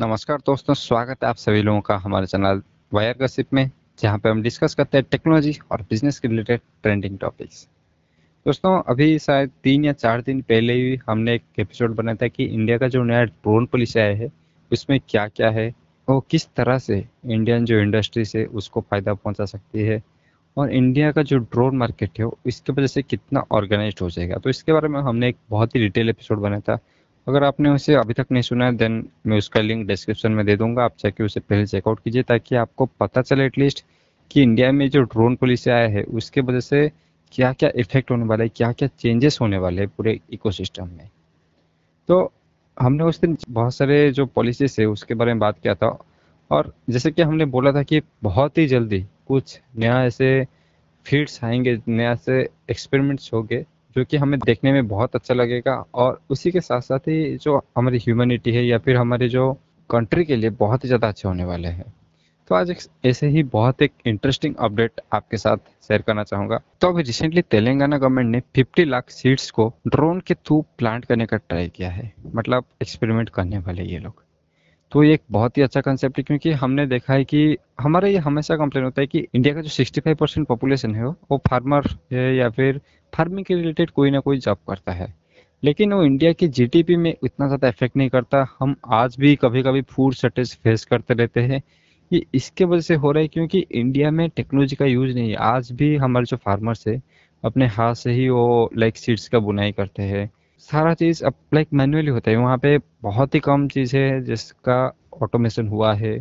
नमस्कार दोस्तों, स्वागत है आप सभी लोगों का हमारे चैनल वायरल गॉसिप में, जहां पे हम डिस्कस करते हैं टेक्नोलॉजी और बिजनेस के रिलेटेड ट्रेंडिंग टॉपिक्स। दोस्तों, अभी शायद 3 या 4 दिन पहले ही हमने एक एपिसोड बनाया था कि इंडिया का जो नया ड्रोन पॉलिसी आया है उसमें क्या क्या है और किस तरह से इंडियन जो इंडस्ट्रीज है उसको फ़ायदा पहुँचा सकती है और इंडिया का जो ड्रोन मार्केट है इसकी वजह से कितना ऑर्गेनाइज हो जाएगा। तो इसके बारे में हमने एक बहुत ही डिटेल एपिसोड बनाया था। अगर आपने उसे अभी तक नहीं सुना है देन मैं उसका लिंक डिस्क्रिप्शन में दे दूंगा, आप जाके उसे पहले चेकआउट कीजिए ताकि आपको पता चले एटलीस्ट कि इंडिया में जो ड्रोन पॉलिसी आया है उसके वजह से क्या क्या इफेक्ट होने वाला है, क्या क्या चेंजेस होने वाले हैं पूरे इकोसिस्टम में। तो हमने उस दिन बहुत सारे जो पॉलिसीज है उसके बारे में बात किया था और जैसे कि हमने बोला था कि बहुत ही जल्दी कुछ नया ऐसे फील्ड्स आएंगे, नया से एक्सपेरिमेंट्स होंगे जो कि हमें देखने में बहुत अच्छा लगेगा और उसी के साथ साथ ही जो हमारी ह्यूमैनिटी है या फिर हमारे जो कंट्री के लिए बहुत ही ज़्यादा अच्छे होने वाले हैं। तो आज ऐसे ही बहुत एक इंटरेस्टिंग अपडेट आपके साथ शेयर करना चाहूँगा। तो अभी रिसेंटली तेलंगाना गवर्नमेंट ने 50 लाख सीड्स को ड्रोन के थ्रू प्लांट करने का ट्राई किया है, मतलब एक्सपेरिमेंट करने वाले ये लोग। तो ये एक बहुत ही अच्छा कंसेप्ट है क्योंकि हमने देखा है कि हमारा ये हमेशा कंप्लेन होता है कि इंडिया का जो 65% पॉपुलेशन है वो फार्मर है या फिर फार्मिंग के रिलेटेड कोई ना कोई जॉब करता है, लेकिन वो इंडिया के जीडीपी में इतना ज़्यादा इफेक्ट नहीं करता। हम आज भी कभी कभी फूड शॉर्टेज फेस करते रहते हैं, ये इसके वजह से हो रहा है क्योंकि इंडिया में टेक्नोलॉजी का यूज़ नहीं है। आज भी हमारे जो फार्मर्स है अपने हाथ से ही वो लाइक सीड्स का बुनाई करते हैं, सारा चीज़ अब लाइक मैनुअली होता है। वहाँ पे बहुत ही कम चीज़ है जिसका ऑटोमेशन हुआ है,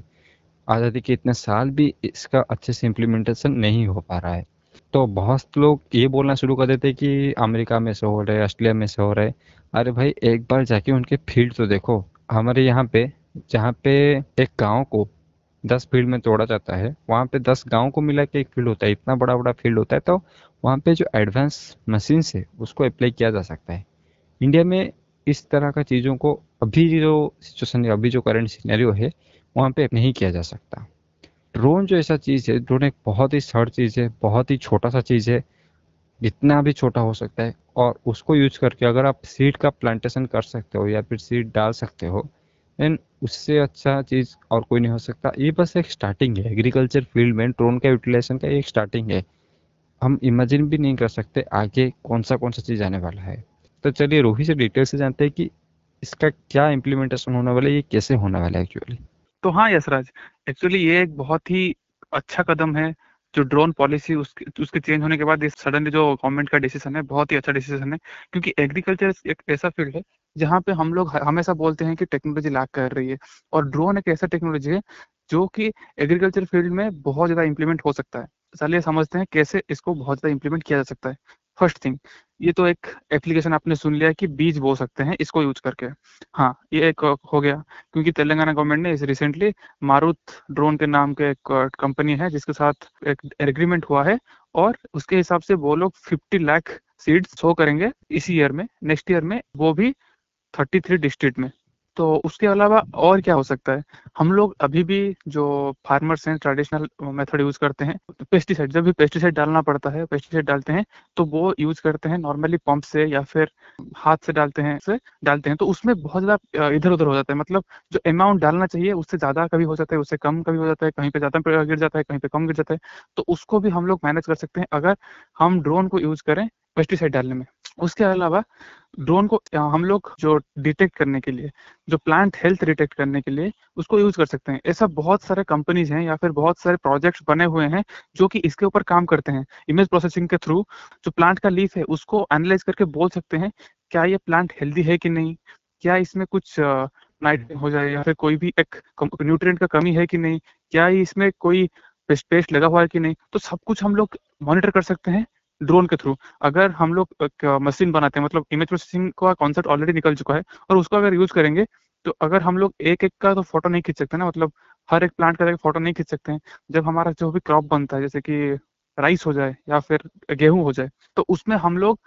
आज़ादी के इतने साल भी इसका अच्छे से इम्प्लीमेंटेशन नहीं हो पा रहा है। तो बहुत लोग ये बोलना शुरू कर देते हैं कि अमेरिका में से हो रहा है, ऑस्ट्रेलिया में से हो रहा है। अरे भाई, एक बार जाके उनके फील्ड तो देखो। हमारे यहाँ पे जहाँ पे एक गाँव को 10 फील्ड में तोड़ा जाता है, वहाँ पे 10 गाँव को मिला के एक फील्ड होता है, इतना बड़ा बड़ा फील्ड होता है। तो वहाँ पे जो एडवांस मशीन है उसको अप्लाई किया जा सकता है। इंडिया में इस तरह का चीज़ों को अभी जो सिचुएशन है, अभी जो करंट सिनेरियो है वहाँ पे नहीं किया जा सकता। ड्रोन जो ऐसा चीज़ है, ड्रोन एक बहुत ही सरल चीज़ है, बहुत ही छोटा सा चीज़ है, जितना भी छोटा हो सकता है। और उसको यूज करके अगर आप सीड का प्लांटेशन कर सकते हो या फिर सीड डाल सकते हो देन उससे अच्छा चीज़ और कोई नहीं हो सकता। ये बस एक स्टार्टिंग है, एग्रीकल्चर फील्ड में ड्रोन का यूटिलाइजेशन का एक स्टार्टिंग है। हम इमेजिन भी नहीं कर सकते आगे कौन सा चीज़ आने वाला है। तो चलिए रोहित से डिटेल से जानते हैं कि इसका क्या इम्प्लीमेंटेशन होने वाला है, ये कैसे होने वाला है एक्चुअली। तो हाँ यशराज, एक्चुअली ये एक बहुत ही अच्छा कदम है जो ड्रोन पॉलिसी उसके चेंज होने के बाद ये सडनली जो गवर्नमेंट का डिसीजन है बहुत ही अच्छा डिसीजन है क्योंकि एग्रीकल्चर एक ऐसा फील्ड है जहाँ पे हम लोग हमेशा बोलते हैं कि टेक्नोलॉजी लैक कर रही है और ड्रोन एक ऐसा टेक्नोलॉजी है जो कि एग्रीकल्चर फील्ड में बहुत ज़्यादा इम्प्लीमेंट हो सकता है। चलिए समझते हैं कैसे इसको बहुत ज़्यादा इम्प्लीमेंट किया जा सकता है। फर्स्ट थिंग, ये तो एक एप्लीकेशन आपने सुन लिया कि बीज बो सकते हैं इसको यूज करके। हाँ, ये एक हो गया क्योंकि तेलंगाना गवर्नमेंट ने इस रिसेंटली मारुत ड्रोन के नाम के एक कंपनी है जिसके साथ एक एग्रीमेंट हुआ है और उसके हिसाब से वो लोग 50 लाख सीड्स शो करेंगे इसी ईयर में, नेक्स्ट ईयर में, वो भी 33 डिस्ट्रिक्ट में। तो उसके अलावा और क्या हो सकता है, हम लोग अभी भी जो फार्मर्स हैं ट्रेडिशनल मेथड यूज़ करते हैं, पेस्टिसाइड, जब भी पेस्टिसाइड डालना पड़ता है पेस्टिसाइड डालते हैं तो वो यूज़ करते हैं नॉर्मली पंप से या फिर हाथ से डालते हैं तो उसमें बहुत ज़्यादा इधर उधर हो जाता है। मतलब जो अमाउंट डालना चाहिए उससे ज़्यादा कभी हो जाता है, उससे कम कभी हो जाता है, कहीं पर ज़्यादा गिर जाता है, कहीं पर कम गिर जाता है। तो उसको भी हम लोग मैनेज कर सकते हैं अगर हम ड्रोन को यूज़ करें पेस्टिसाइड डालने में। उसके अलावा ड्रोन को हम लोग जो डिटेक्ट करने के लिए, जो प्लांट हेल्थ डिटेक्ट करने के लिए उसको यूज कर सकते हैं। ऐसा बहुत सारे कंपनीज हैं या फिर बहुत सारे प्रोजेक्ट्स बने हुए हैं जो कि इसके ऊपर काम करते हैं। इमेज प्रोसेसिंग के थ्रू जो प्लांट का लीफ है उसको एनालाइज करके बोल सकते हैं क्या ये प्लांट हेल्दी है कि नहीं, क्या इसमें कुछ नाइट्रोजन हो जाए या फिर कोई भी एक न्यूट्रिएंट का कमी है कि नहीं, क्या इसमें कोई पेस्ट लगा हुआ है कि नहीं। तो सब कुछ हम लोग मॉनिटर कर सकते हैं ड्रोन के थ्रू अगर हम लोग मशीन बनाते हैं। मतलब इमेज प्रोसेसिंग का कॉन्सेप्ट ऑलरेडी निकल चुका है और उसको अगर यूज करेंगे तो अगर हम लोग एक एक का तो फोटो नहीं खींच सकते ना, मतलब हर एक प्लांट का फोटो नहीं खींच सकते हैं। जब हमारा जो भी क्रॉप बनता है जैसे कि राइस हो जाए या फिर गेहूं हो जाए तो उसमें हम लोग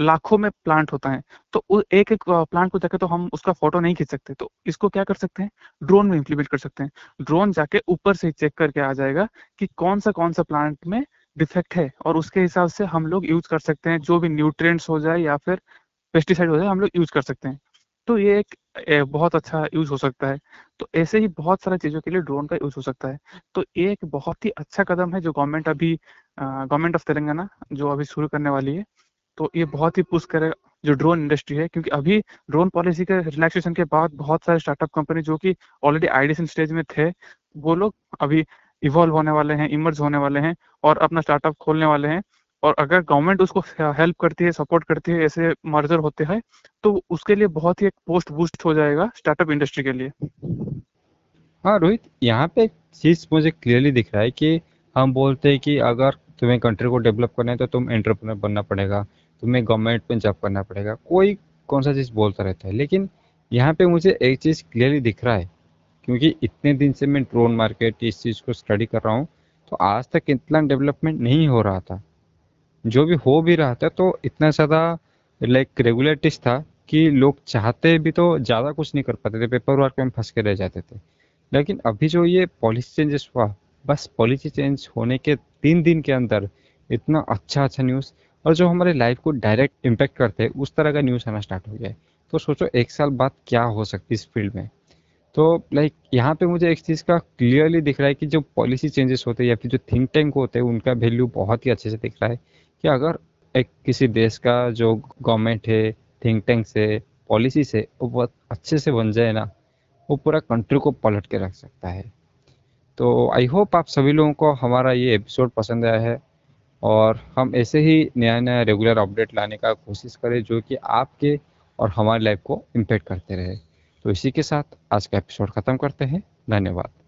लाखों में प्लांट होता है तो एक एक प्लांट को जाके तो हम उसका फोटो नहीं खींच सकते। तो इसको क्या कर सकते हैं, ड्रोन में इम्प्लीमेंट कर सकते हैं। ड्रोन जाके ऊपर से चेक करके आ जाएगा कि कौन सा प्लांट में डिफेक्ट है और उसके हिसाब से हम लोग यूज कर सकते हैं जो भी न्यूट्रिएंट्स हो जाए या फिर पेस्टिसाइड हो जाए हम लोग यूज कर सकते हैं। तो ये एक बहुत अच्छा यूज हो सकता है। तो ऐसे ही बहुत सारी चीजों के लिए ड्रोन का यूज हो सकता है। तो ये एक बहुत ही अच्छा कदम है जो गवर्नमेंट ऑफ तेलंगाना जो अभी शुरू करने वाली है। तो ये बहुत ही पुश करेगा जो ड्रोन इंडस्ट्री है, क्योंकि अभी ड्रोन पॉलिसी के रिलैक्सेशन के बाद बहुत सारे स्टार्टअप कंपनी जो कि ऑलरेडी आइडिएशन स्टेज में थे वो लोग अभी इवॉल्व होने वाले हैं, इमर्ज होने वाले हैं और अपना स्टार्टअप खोलने वाले हैं। और अगर गवर्नमेंट उसको हेल्प करती है, सपोर्ट करती है, ऐसे मर्जर होते हैं तो उसके लिए बहुत ही एक पोस्ट बूस्ट हो जाएगा स्टार्टअप इंडस्ट्री के लिए। हाँ रोहित, यहाँ पे एक चीज मुझे क्लियरली दिख रहा है कि हम बोलते हैं कि अगर तुम्हें कंट्री को डेवलप करना है तो तुम एंटरप्रेन्योर बनना पड़ेगा, तुम्हें गवर्नमेंट में जॉब करना पड़ेगा, कोई कौन सा चीज़ बोलता रहता है। लेकिन यहाँ पे मुझे एक चीज़ क्लियरली दिख रहा है, क्योंकि इतने दिन से मैं ड्रोन मार्केट इस चीज़ को स्टडी कर रहा हूँ तो आज तक इतना डेवलपमेंट नहीं हो रहा था, जो भी हो भी रहा था तो इतना ज़्यादा लाइक रेगुलेटिस था कि लोग चाहते भी तो ज़्यादा कुछ नहीं कर पाते थे, पेपर वर्क में फंस के रह जाते थे। लेकिन अभी जो ये पॉलिसी चेंजेस हुआ, बस पॉलिसी चेंज होने के 3 दिन के अंदर इतना अच्छा अच्छा न्यूज़ और जो हमारे लाइफ को डायरेक्ट इम्पैक्ट करते हैं उस तरह का न्यूज़ आना स्टार्ट हो गया है। तो सोचो 1 साल बाद क्या हो सकती है इस फील्ड में। तो लाइक यहाँ पे मुझे एक चीज़ का क्लियरली दिख रहा है कि जो पॉलिसी चेंजेस होते हैं या फिर जो थिंक टैंक होते हैं उनका वैल्यू बहुत ही अच्छे से दिख रहा है कि अगर एक किसी देश का जो गवर्नमेंट है थिंक टैंक से पॉलिसी से वो बहुत अच्छे से बन जाए ना, वो पूरा कंट्री को पलट के रख सकता है। तो आई होप आप सभी लोगों को हमारा ये एपिसोड पसंद आया है और हम ऐसे ही नया नया रेगुलर अपडेट लाने का कोशिश करें जो कि आपके और हमारी लाइफ को इम्पैक्ट करते रहे। तो इसी के साथ आज का एपिसोड ख़त्म करते हैं। धन्यवाद।